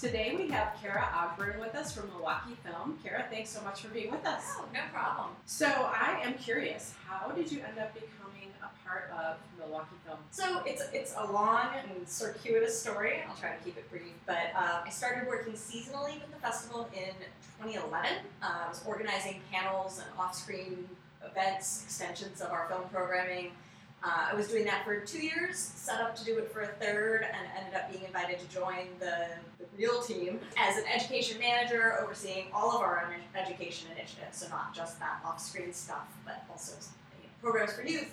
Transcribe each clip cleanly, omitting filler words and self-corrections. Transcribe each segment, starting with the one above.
Today we have Kara Ogburn with us from Milwaukee Film. Kara, thanks so much for being with us. Oh, no problem. So I am curious, how did you end up becoming a part of Milwaukee Film? So it's a long and circuitous story. I'll try to keep it brief, but I started working seasonally with the festival in 2011. I was organizing panels and off-screen events, extensions of our film programming. I was doing that for 2 years, set up to do it for a third, and ended up being invited to join the real team as an education manager, overseeing all of our own education initiatives, so not just that off-screen stuff, but also programs for youth,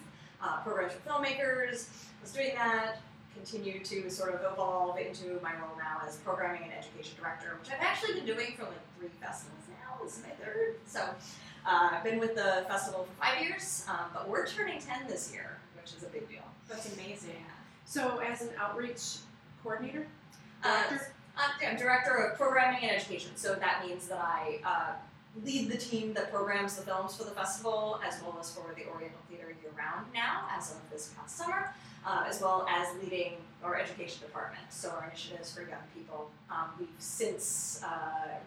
programs for filmmakers. I was doing that, continued to sort of evolve into my role now as programming and education director, which I've actually been doing for like 3 festivals now. This is my 3rd. So I've been with the festival for 5 years, but we're turning 10 this year, which is a big deal. That's amazing. Yeah. So as an outreach coordinator? Director? I'm director of programming and education. So that means that I lead the team that programs the films for the festival, as well as for the Oriental Theater year-round now, as of this past summer, as well as leading our education department, so our initiatives for young people. We've since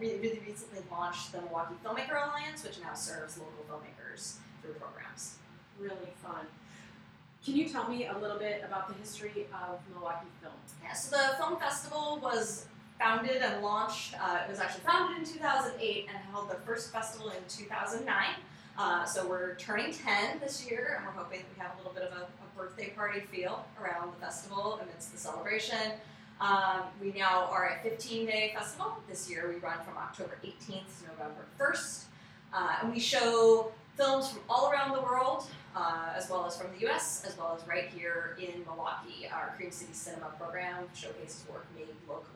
really recently launched the Milwaukee Filmmaker Alliance, which now serves local filmmakers through programs. Really fun. Can you tell me a little bit about the history of Milwaukee Film? Yeah, so the film festival was founded and launched, it was actually founded in 2008 and held the first festival in 2009. So we're turning 10 this year, and we're hoping that we have a little bit of a birthday party feel around the festival amidst the celebration. We now are a 15-day festival. This year we run from October 18th to November 1st. And we show films from all around the world, as well as from the U.S., as well as right here in Milwaukee. Our Cream City Cinema program showcases work made locally.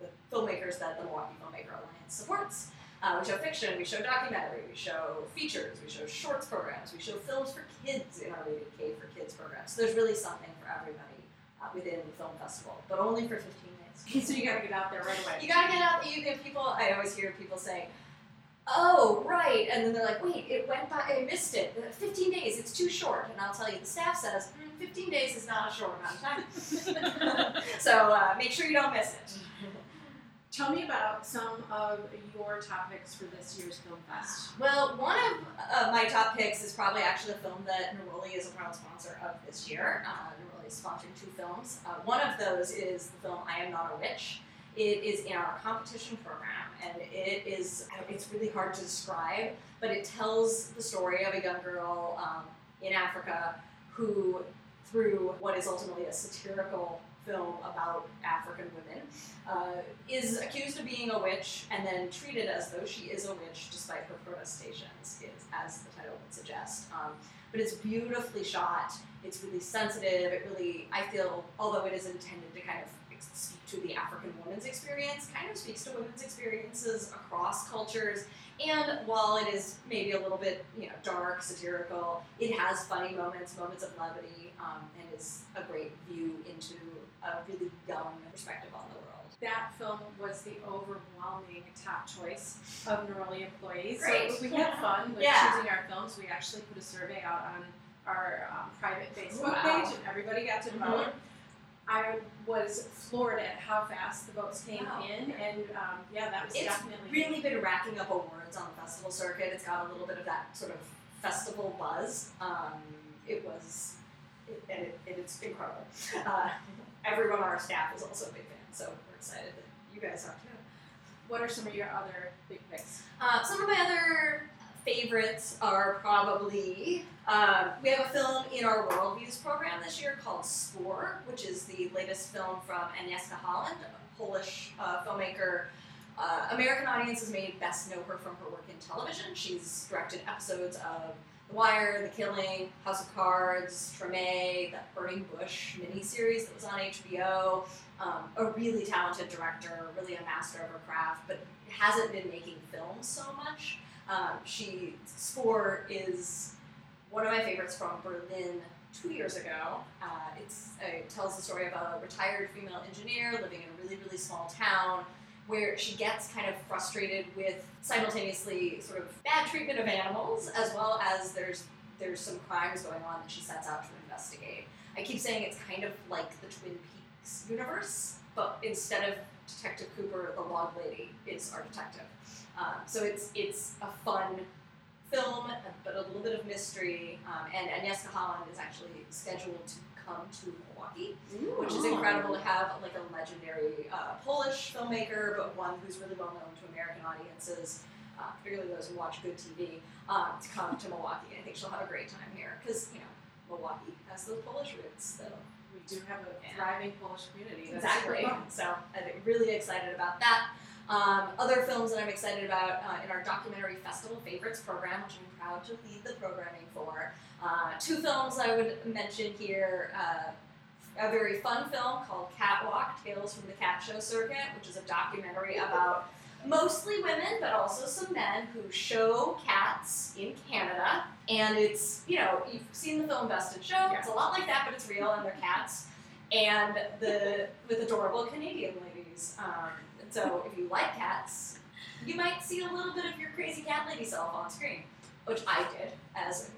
The filmmakers that the Milwaukee Filmmaker Alliance supports. We show fiction, we show documentary, we show features, we show shorts programs, we show films for kids in our Lady K for Kids program. So there's really something for everybody within the film festival, but only for 15 minutes. So you got to get out there right away. You got to get out there. You get people. I always hear people say, oh, right, and then they're like, wait, it went by, I missed it, 15 days, it's too short, and I'll tell you, the staff says, 15 days is not a short amount of time, so make sure you don't miss it. Tell me about some of your top picks for this year's Film Fest. Well, one of my top picks is probably actually a film that Neroli is a proud sponsor of this year. Neroli is sponsoring 2 films. One of those is the film I Am Not a Witch. It is in our competition program, and it's really hard to describe, but it tells the story of a young girl in Africa who, through what is ultimately a satirical film about African women, is accused of being a witch and then treated as though she is a witch despite her protestations, as the title would suggest. But it's beautifully shot, it's really sensitive, it really, I feel, although it is intended to kind of speak to the African woman's experience, kind of speaks to women's experiences across cultures, and while it is maybe a little bit dark, satirical, it has funny moments, moments of levity, and is a great view into a really young perspective on the world. That film was the overwhelming top choice of Neroli employees. Great. So we had fun with choosing our films. We actually put a survey out on our private Facebook page, and everybody got to vote. I was floored at how fast the votes came in, and that was it's really been racking up awards on the festival circuit. It's got a little bit of that sort of festival buzz. It's incredible. Everyone on our staff is also a big fan, so we're excited that you guys are too. What are some of your other big picks? Some of my other favorites are probably, we have a film in our Worldviews program this year called Spoor, which is the latest film from Agnieszka Holland, a Polish filmmaker. American audiences may best know her from her work in television. She's directed episodes of The Wire, The Killing, House of Cards, Treme, that Burning Bush miniseries that was on HBO. A really talented director, really a master of her craft, but hasn't been making films so much. Spoor is one of my favorites from Berlin 2 years ago. It tells the story about a retired female engineer living in a really, really small town where she gets kind of frustrated with simultaneously sort of bad treatment of animals, as well as there's some crimes going on that she sets out to investigate. I keep saying it's kind of like the Twin Peaks universe, but instead of Detective Cooper, the blonde lady, is our detective. So it's a fun film, but a little bit of mystery. And Agnieszka Holland is actually scheduled to come to Milwaukee, which is incredible to have like a legendary Polish filmmaker, but one who's really well known to American audiences, particularly those who watch good TV, to come to Milwaukee. I think she'll have a great time here because, you know, Milwaukee has those Polish roots. So we do have a thriving Polish community. That's exactly. So I'm really excited about that. Other films that I'm excited about in our Documentary Festival Favorites program, which I'm proud to lead the programming for. Two films I would mention here, a very fun film called Catwalk, Tales from the Cat Show Circuit, which is a documentary about mostly women, but also some men who show cats in Canada. And it's, you know, you've seen the film Best in Show, it's a lot like that, but it's real, and they're cats. And with adorable Canadian ladies. So if you like cats, you might see a little bit of your crazy cat lady self on screen, which I did as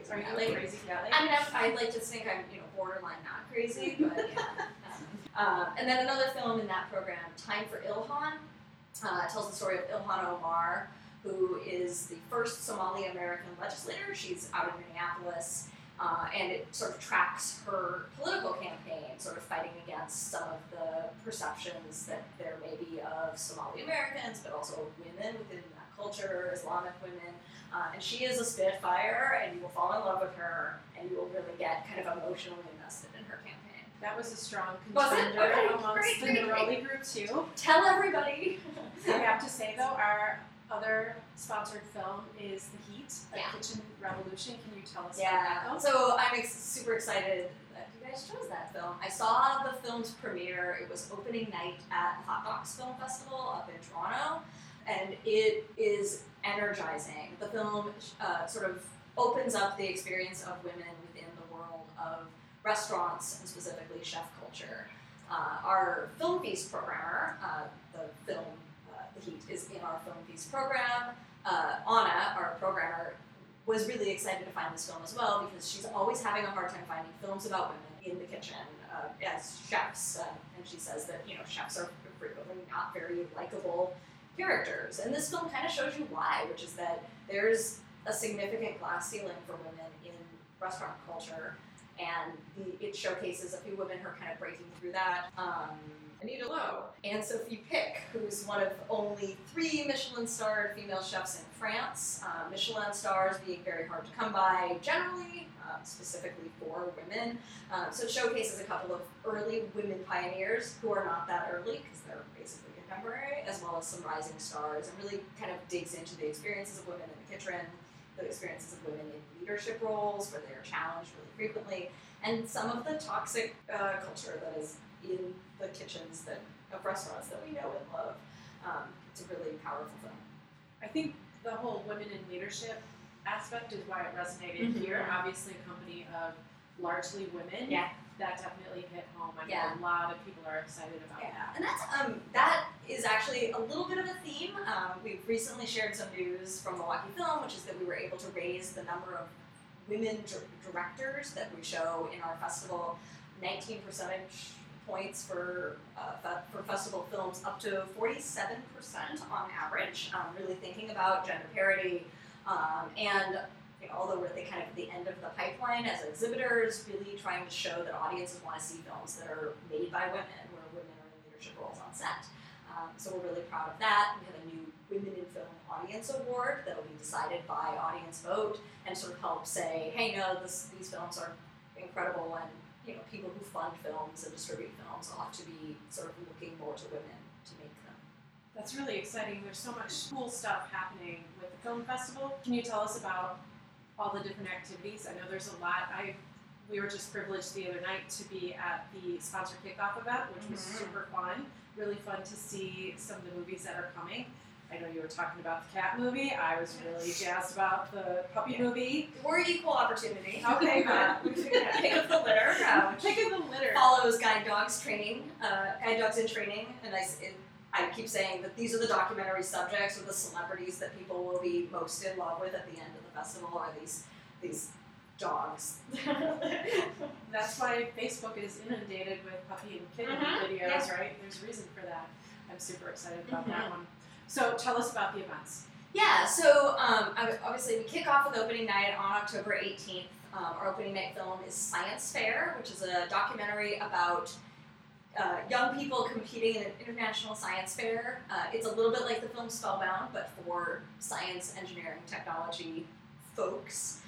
a crazy cat lady. I mean, I like to think I'm, you know, borderline not crazy, but yeah. And then another film in that program, Time for Ilhan, tells the story of Ilhan Omar, who is the first Somali-American legislator. She's out in Minneapolis. And it sort of tracks her political campaign, sort of fighting against some of the perceptions that there may be of Somali Americans, but also women within that culture, Islamic women. And she is a spitfire, and you will fall in love with her, and you will really get kind of emotionally invested in her campaign. That was a strong contender amongst the Neroli group, too. Tell everybody. I have to say, though, our other sponsored film is The Heat, The Kitchen Revolution. Can you tell us about that film? So I'm super excited that you guys chose that film. I saw the film's premiere. It was opening night at the Hot Docs Film Festival up in Toronto, and it is energizing. The film sort of opens up the experience of women within the world of restaurants and specifically chef culture. Our Film Feast programmer, the film The Heat is in our Film Feast program. Anna, our programmer, was really excited to find this film as well because she's always having a hard time finding films about women in the kitchen as chefs. And she says that, you know, chefs are frequently not very likable characters. And this film kind of shows you why, which is that there's a significant glass ceiling for women in restaurant culture. And it showcases a few women who are kind of breaking through that. Anita Lo, Anne-Sophie Pic, who's one of only 3 Michelin-starred female chefs in France. Michelin stars being very hard to come by generally, specifically for women. So it showcases a couple of early women pioneers who are not that early because they're basically contemporary, as well as some rising stars, and really kind of digs into the experiences of women in the kitchen, the experiences of women in leadership roles where they are challenged really frequently, and some of the toxic culture that is in the kitchens of restaurants that we know and love. It's a really powerful film. I think the whole women in leadership aspect is why it resonated here. Obviously a company of largely women. Yeah. That definitely hit home. I know a lot of people are excited about that. And that is actually a little bit of a theme. We've recently shared some news from Milwaukee Film, which is that we were able to raise the number of women directors that we show in our festival, 19% points for festival films, up to 47% on average. Really thinking about gender parity, and you know, although we're kind of at the end of the pipeline as exhibitors, really trying to show that audiences want to see films that are made by women, where women are in leadership roles on set. So we're really proud of that. We have a new Women in Film Audience Award that'll be decided by audience vote and sort of help say, hey, no, these films are incredible, and you know, people who fund films and distribute films ought to be sort of looking more to women to make them. That's really exciting. There's so much cool stuff happening with the film festival. Can you tell us about all the different activities? I know there's a lot. We were just privileged the other night to be at the sponsor kickoff event, which was super fun. Really fun to see some of the movies that are coming. I know you were talking about the cat movie. I was really jazzed about the puppy movie. We're equal opportunity. Okay, Pick Up the Litter. Pick Up the Litter follows Guide Dogs in Training, and I keep saying that these are the documentary subjects or the celebrities that people will be most in love with at the end of the festival are these dogs. That's why Facebook is inundated with puppy and kitten videos, right? There's a reason for that. I'm super excited about that one. So tell us about the events. Yeah, so obviously we kick off with opening night on October 18th. Our opening night film is Science Fair, which is a documentary about young people competing in an international science fair. It's a little bit like the film Spellbound, but for science, engineering, technology folks.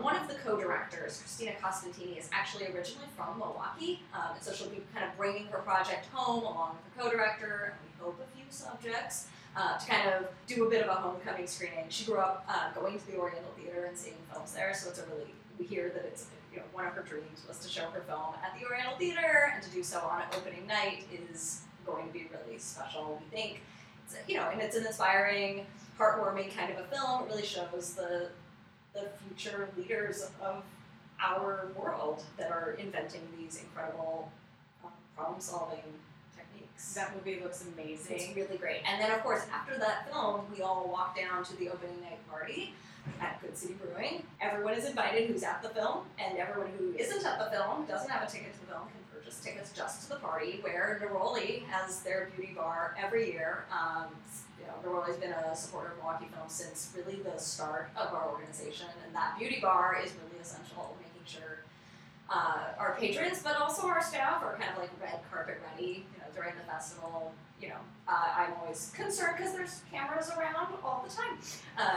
One of the co-directors, Christina Costantini, is actually originally from Milwaukee, and so she'll be kind of bringing her project home along with her co-director, and we hope a few subjects, to kind of do a bit of a homecoming screening. She grew up going to the Oriental Theater and seeing films there, so it's a really, we hear that it's, you know, one of her dreams was to show her film at the Oriental Theater, and to do so on an opening night is going to be really special, we think. It's, you know, and it's an inspiring, heartwarming kind of a film. It really shows the future leaders of our world that are inventing these incredible problem-solving techniques. That movie looks amazing. It's really great. And then, of course, after that film, we all walk down to the opening night party at Good City Brewing. Everyone is invited who's at the film, and everyone who isn't at the film, doesn't have a ticket to the film, can purchase tickets just to the party, where Neroli has their beauty bar every year. You know, Neroli's been a supporter of Milwaukee Film since really the start of our organization, and that beauty bar is really essential in making sure our patrons, but also our staff, are kind of like red carpet ready, you know, during the festival. You know, I'm always concerned because there's cameras around all the time,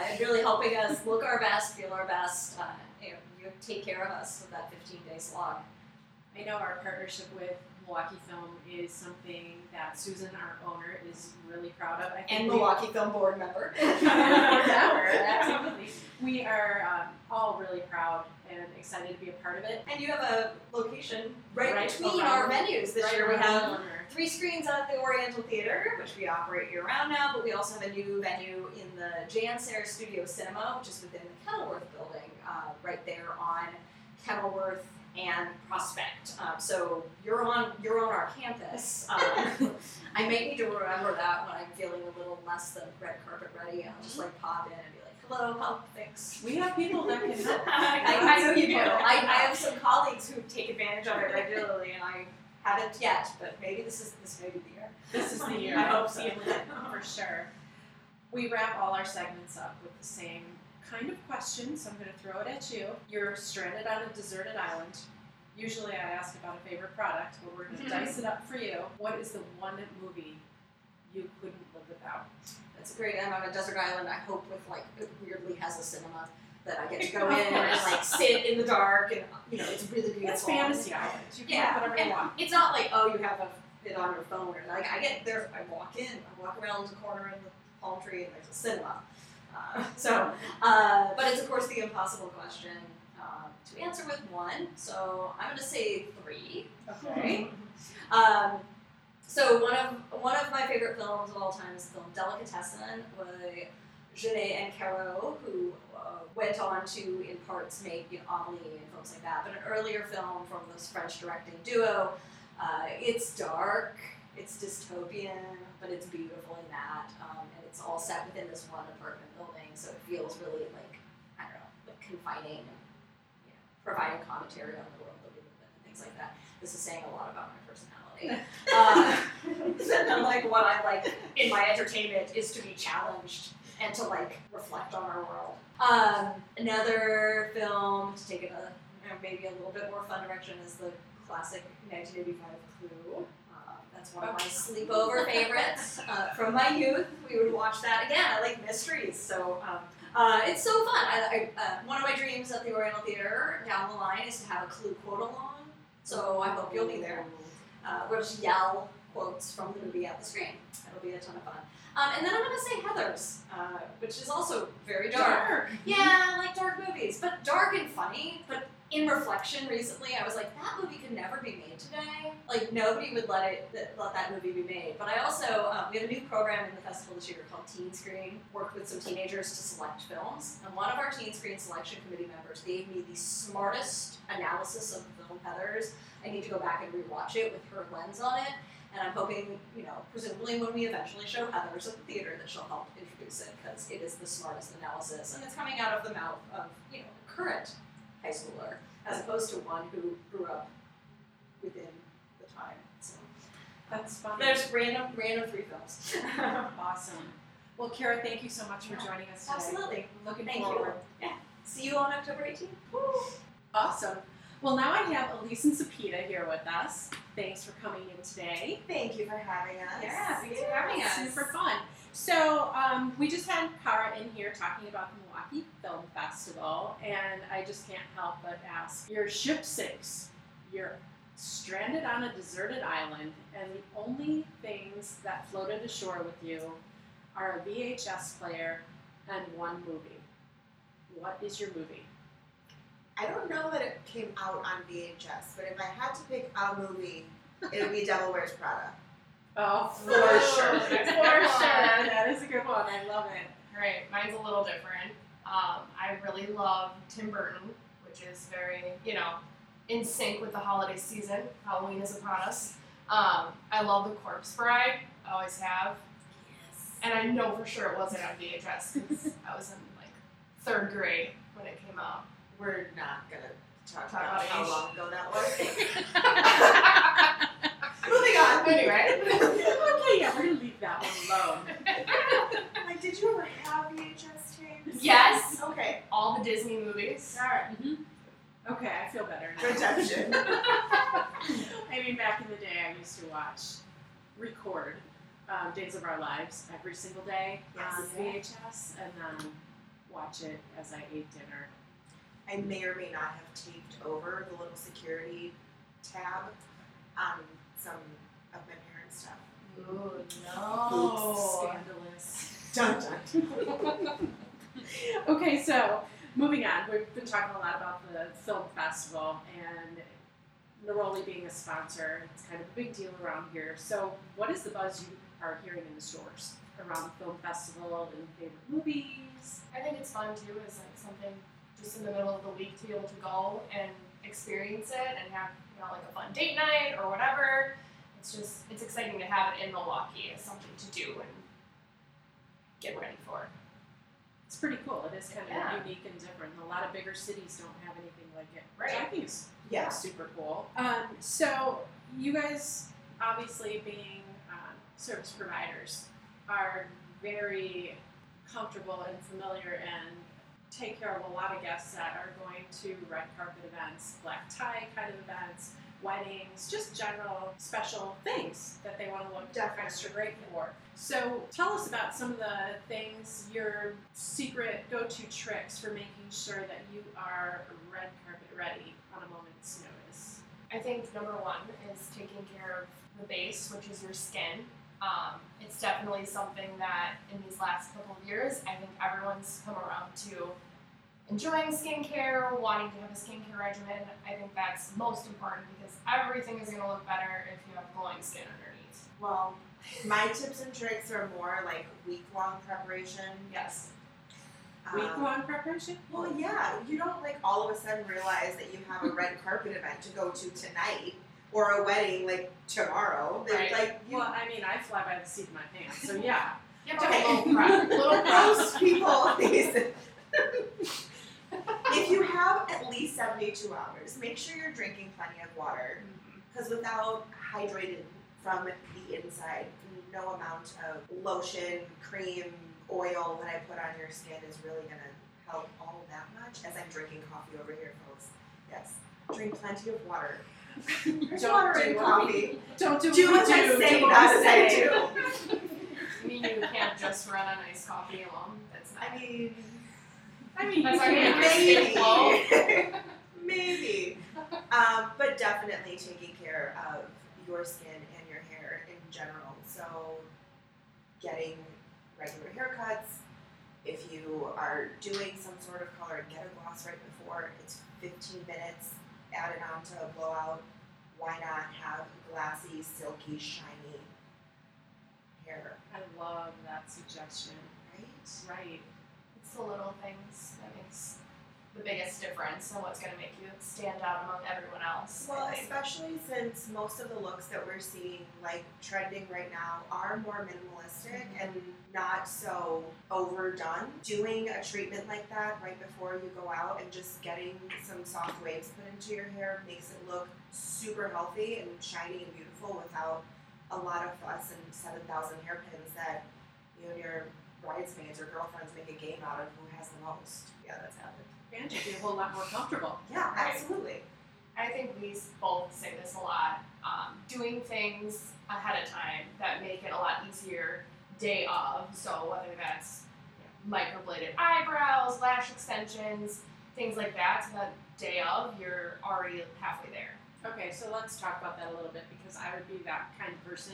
and really helping us look our best, feel our best, you know, you take care of us with that 15-day slog. I know our partnership with Milwaukee Film is something that Susan, our owner, is really proud of. I think, and Milwaukee Film board member. Absolutely. We are all really proud and excited to be a part of it. And you have a location right between our venues. This year we have 3 screens at the Oriental Theater, which we operate year-round now, but we also have a new venue in the Jan Sayre Studio Cinema, which is within the Kenilworth building, right there on Kenilworth and Prospect. So you're on our campus. I may need to remember that when I'm feeling a little less than red carpet ready. I'll just like pop in and be like, hello, help, thanks. We have people that can help. I know you do. I have some colleagues who take advantage of it regularly, and I haven't yet, but maybe this may be the year. This is the year. I hope so. For sure. We wrap all our segments up with the same kind of question, so I'm going to throw it at you. You're stranded on a deserted island. Usually I ask about a favorite product, but we're going to dice it up for you. What is the one movie you couldn't live without? That's a great, I'm on a desert island, I hope, with like, it weirdly has a cinema that I get to go in and like sit in the dark, and you know, it's really beautiful. It's fantasy island. You can have whatever you want. It's not like, oh, you have it on your phone, or like, I get there, I walk around the corner in the palm tree and there's a cinema. But it's of course the impossible question to answer with one, so I'm going to say 3. Okay. So one of my favorite films of all time is the film Delicatessen by Genet and Caro, who went on to, in parts, make, you know, Amélie and films like that. But an earlier film from this French directing duo. It's dark, it's dystopian, but it's beautiful in that. And it's all set within this one apartment building, so it feels really like, I don't know, like confining, and, you know, providing commentary on the world that we live in and things like that. This is saying a lot about my personality. And like what I like in my entertainment is to be challenged and to like reflect on our world. Another film to take it a, you know, maybe a little bit more fun direction is the classic 1985 Clue. That's one of my sleepover favorites from my youth. We would watch that again. I like mysteries, so it's so fun. One of my dreams at the Oriental Theater down the line is to have a Clue quote along. So I hope you'll be there. We'll just yell quotes from the movie at the screen. It'll be a ton of fun. And then I'm going to say Heathers, which is also very dark. Yeah, I like dark movies, but dark and funny. But in reflection recently, I was like, that movie could never be made today. Like, nobody would let that movie be made. But I also, we have a new program in the festival this year called Teen Screen. Worked with some teenagers to select films. And one of our Teen Screen selection committee members gave me the smartest analysis of the film Heathers. I need to go back and rewatch it with her lens on it. And I'm hoping, you know, presumably when we eventually show Heathers at the theater, that she'll help introduce it, because it is the smartest analysis. And it's coming out of the mouth of, you know, current high schooler, as opposed to one who grew up within the time. So that's fun. There's random three films. Awesome. Well, Kara, thank you so much for joining us today. Absolutely. Looking forward. Yeah. See you on October 18th. Woo. Awesome. Well, now I have Elise Cepeda here with us. Thanks for coming in today. Thank you for having us. Yeah, thanks for having us. Super fun. So we just had Kara in here talking about the Milwaukee Film Festival, and I just can't help but ask, you're ship six, you're stranded on a deserted island, and the only things that floated ashore with you are a VHS player and one movie. What is your movie? I don't know that it came out on VHS, but if I had to pick a movie, it would be Devil Wears Prada. Oh, for sure. For sure. That is a good one. I love it. Great. Mine's a little different. I really love Tim Burton, which is very, in sync with the holiday season. Halloween is upon us. I love The Corpse Bride. I always have. Yes. And I know for sure it wasn't on VHS because I was in, third grade when it came out. We're not going to talk about how long ago that was. Moving on. Anyway. Okay, yeah, we're going to leave that one alone. Did you ever have VHS tapes? Yes. Okay. All the Disney movies. All right. Mm-hmm. Okay, I feel better now. Redemption. I mean, back in the day, I used to record Days of Our Lives every single day on VHS and then watch it as I ate dinner. I may or may not have taped over the little security tab on some of my parents' stuff. Oh, no. Oops, scandalous. Dun-dun. Okay, so moving on. We've been talking a lot about the film festival and Neroli being a sponsor. It's kind of a big deal around here. So what is the buzz you are hearing in the stores around the film festival and favorite movies? I think it's fun, too, is something just in the middle of the week to be able to go and experience it and have, a fun date night or whatever. It's exciting to have it in Milwaukee as something to do and get ready for. It's pretty cool. It is kind of unique and different. A lot of bigger cities don't have anything like it. Right. I think it's super cool. So you guys, obviously being service providers, are very comfortable and familiar and take care of a lot of guests that are going to red carpet events, black tie kind of events, weddings, just general special things that they want to look extra great for. So tell us about some of the things, your secret go-to tricks for making sure that you are red carpet ready on a moment's notice. I think number one is taking care of the base, which is your skin. It's definitely something that in these last couple of years, I think everyone's come around to enjoying skincare, wanting to have a skincare regimen. I think that's most important because everything is going to look better if you have glowing skin underneath. Well, my tips and tricks are more like week-long preparation. Yes. Week-long preparation? Well, yeah. You don't all of a sudden realize that you have a red carpet event to go to tonight. Or a wedding, tomorrow. Right. I fly by the seat of my pants, so yeah. You have to have a little prep. Most people, if you have at least 72 hours, make sure you're drinking plenty of water. Because without hydrating from the inside, no amount of lotion, cream, oil that I put on your skin is really going to help all that much. As I'm drinking coffee over here, folks. Yes. Drink plenty of water. Don't do what I say, not as I do. I mean, you can't just run on iced coffee alone. That's not. I mean, that's maybe. But definitely taking care of your skin and your hair in general. So, getting regular haircuts. If you are doing some sort of color, get a gloss right before. It's 15 minutes. Add it on to a blowout. Why not have glassy, silky, shiny hair? I love that suggestion. Right? Right. It's the little things that makes the biggest difference and what's going to make you stand out among everyone else? Well, especially since most of the looks that we're seeing, like, trending right now are more minimalistic and not so overdone. Doing a treatment like that right before you go out and just getting some soft waves put into your hair makes it look super healthy and shiny and beautiful without a lot of fuss and 7,000 hairpins that you and your bridesmaids or girlfriends make a game out of who has the most. Yeah, that's happened. And just be a whole lot more comfortable. Yeah, right? Absolutely. I think we both say this a lot. Doing things ahead of time that make it a lot easier day of. So whether that's microbladed eyebrows, lash extensions, things like that, so that day of, you're already halfway there. Okay, so let's talk about that a little bit, because I would be that kind of person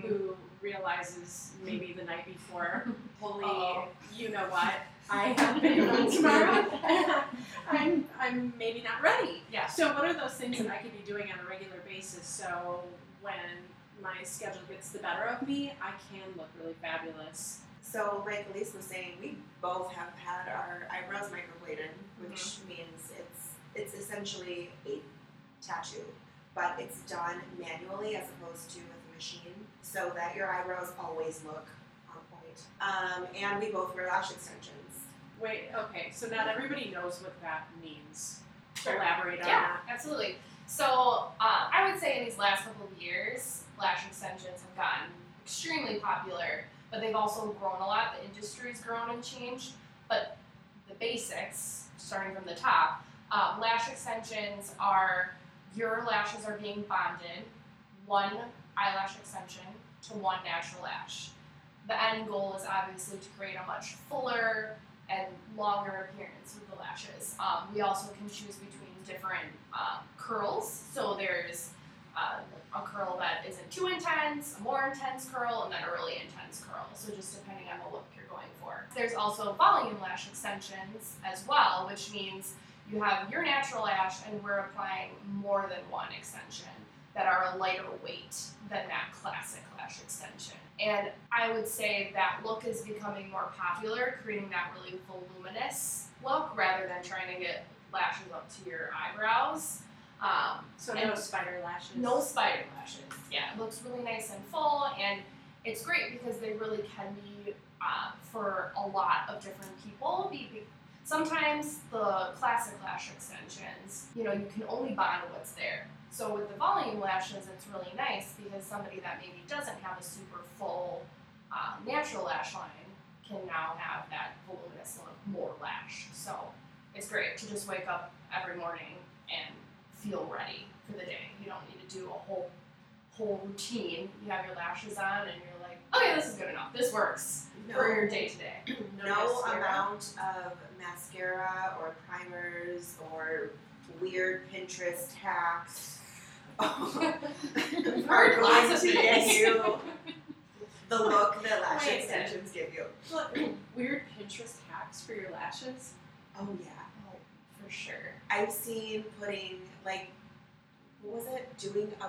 who realizes maybe the night before, holy, you know what, I have been on tomorrow. I'm maybe not ready. Yeah. So what are those things that I could be doing on a regular basis so when my schedule gets the better of me, I can look really fabulous? So like Elise was saying, we both have had our eyebrows microbladed, which means it's essentially a tattoo, but it's done manually as opposed to with a machine, so that your eyebrows always look on point. And we both wear lash extensions. Wait, okay, so not everybody knows what that means. Sure. Elaborate on that. Yeah, absolutely. So I would say in these last couple of years, lash extensions have gotten extremely popular, but they've also grown a lot. The industry's grown and changed, but the basics, starting from the top, lash extensions are your lashes are being bonded, one eyelash extension to one natural lash. The end goal is obviously to create a much fuller and longer appearance with the lashes. We also can choose between different curls. So there's a curl that isn't too intense, a more intense curl, and then a really intense curl. So just depending on the look you're going for. There's also volume lash extensions as well, which means you have your natural lash, and we're applying more than one extension that are a lighter weight than that classic lash extension. And I would say that look is becoming more popular, creating that really voluminous look rather than trying to get lashes up to your eyebrows. So no spider lashes. No spider lashes. Yeah, it looks really nice and full, and it's great because they really can be for a lot of different people. Sometimes the classic lash extensions, you know, you can only bond what's there. So with the volume lashes, it's really nice because somebody that maybe doesn't have a super full natural lash line can now have that voluminous look, more lash. So it's great to just wake up every morning and feel ready for the day. You don't need to do a whole routine. You have your lashes on and you're like, okay, this is good enough. This works for your day to day. No amount of mascara or primers or weird Pinterest hacks are going to get you the look that lash extensions give you. Look, weird Pinterest hacks for your lashes? Oh, yeah. Oh, for sure. I've seen putting, like, what was it? Doing a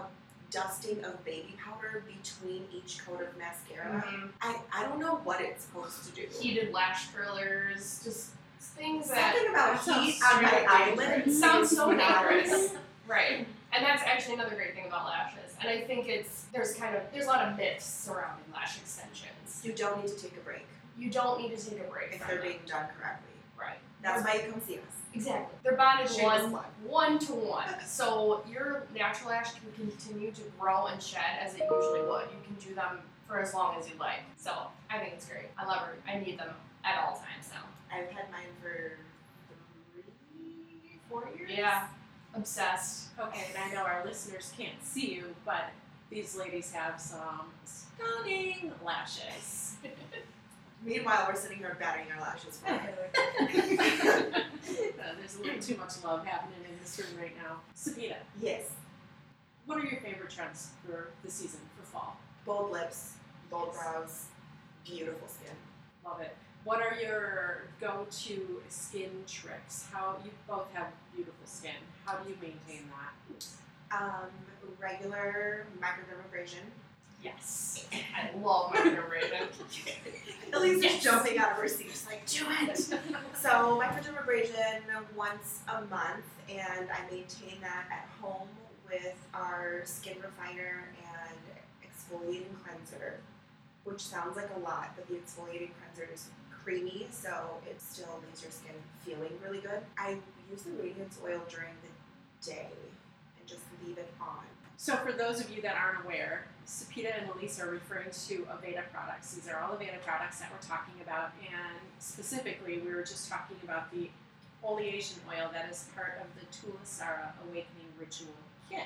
dusting of baby powder between each coat of mascara. I don't know what it's supposed to do. Heated lash curlers, just things that... Something about heat on my eyelid. Sounds so dangerous. Right. And that's actually another great thing about lashes. And I think there's a lot of myths surrounding lash extensions. You don't need to take a break. If they're being done correctly. Right. That's why you come see us. Exactly. They're bonded one to one. So your natural lash can continue to grow and shed as it usually would. You can do them for as long as you like. So I think it's great. I love her. I need them at all times now. I've had mine for 4 years. Yeah. Obsessed. Okay, and I know our listeners can't see you, but these ladies have some stunning lashes. Meanwhile, we're sitting here batting our lashes. There's a little too much love happening in this room right now. Cepeda. Yes. What are your favorite trends for the season, for fall? Bold lips, bold brows, beautiful skin. Love it. What are your go-to skin tricks? How you both have beautiful skin. How do you maintain that? Regular microdermabrasion. yes. I love my underrated. Elise is jumping out of her seat, just like, do it! So my abrasion once a month, and I maintain that at home with our skin refiner and exfoliating cleanser, which sounds like a lot, but the exfoliating cleanser is creamy, so it still leaves your skin feeling really good. I use the radiance oil during the day and just leave it on. So for those of you that aren't aware, Cepeda and Elise are referring to Aveda products. These are all Aveda products that we're talking about, and specifically we were just talking about the oleation oil that is part of the Tulasara Awakening Ritual Kit.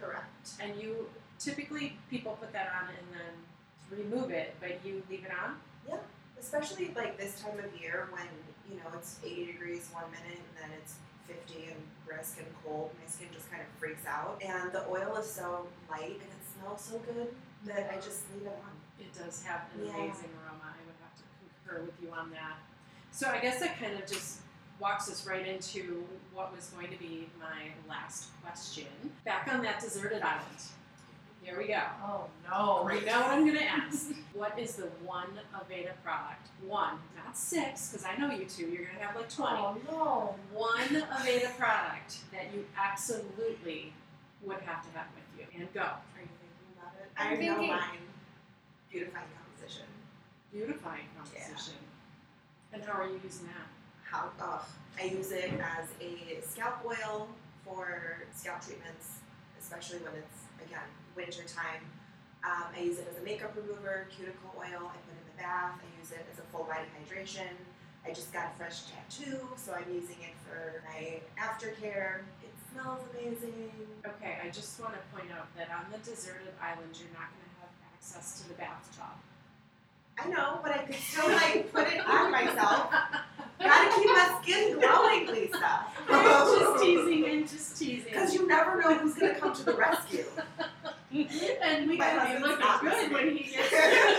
Correct. And you typically, people put that on and then remove it, but you leave it on? Yeah, especially like this time of year when, you know, it's 80 degrees 1 minute and then it's 50 and brisk and cold. My skin just kind of freaks out, and the oil is so light and it smells so good that I just leave it on. It does have an amazing aroma. I would have to concur with you on that. So I guess that kind of just walks us right into what was going to be my last question. Back on that deserted island. Here we go. Oh no. Great. We know what I'm going to ask. What is the one Aveda product? One, not six, because I know you two. You're going to have like 20. Oh no. One Aveda product that you absolutely would have to have with you. And go. Are you thinking about it? I'm thinking. Mine. Beautifying composition. Beautifying composition. Yeah. And how are you using that? I use it as a scalp oil for scalp treatments, especially when it's, again, winter time. I use it as a makeup remover, cuticle oil. I put in the bath. I use it as a full body hydration. I just got a fresh tattoo, so I'm using it for my aftercare. It smells amazing. Okay, I just want to point out that on the deserted island, you're not going to have access to the bathtub. I know, but I could still like put it on myself. Gotta keep my skin glowing, Lisa. I'm just teasing. Because you never know who's gonna come to the rescue. And we gotta be looking good when he gets there.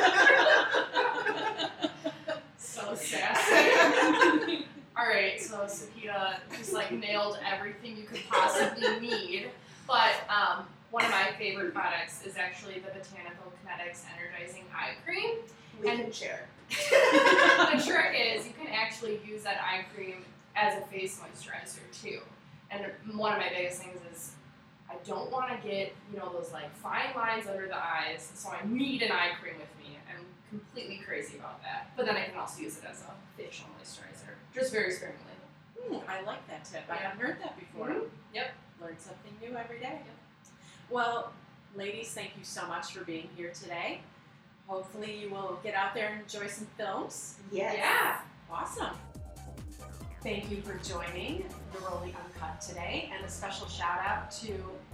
So sassy. All right, so Cepeda just like nailed everything you could possibly need, but one of my favorite products is actually the Botanical Kinetics Energizing Eye Cream. We can share. The trick is you can actually use that eye cream as a face moisturizer too. And one of my biggest things is I don't want to get, you know, those like fine lines under the eyes, so I need an eye cream with me. I'm completely crazy about that. But then I can also use it as a facial moisturizer, just very sparingly. I like that tip. Yeah. I haven't heard that before. Mm-hmm. Yep. Learn something new every day. Yep. Well, ladies, thank you so much for being here today. Hopefully you will get out there and enjoy some films. Yes. Yeah. Awesome. Thank you for joining Neroli Uncut today, and a special shout out to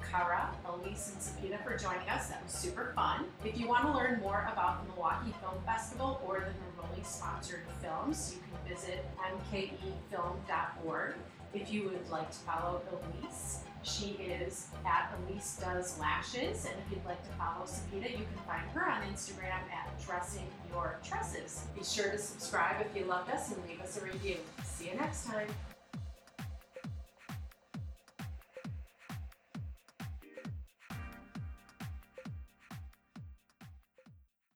Kara, Elise, and Cepeda for joining us. That was super fun. If you want to learn more about the Milwaukee Film Festival or the Neroli sponsored films, you can visit mkefilm.org. If you would like to follow Elise, she is at Elise Does Lashes, and if you'd like to follow Cepeda, you can find her on Instagram at Dressing Your Tresses. Be sure to subscribe if you loved us and leave us a review. See you next time.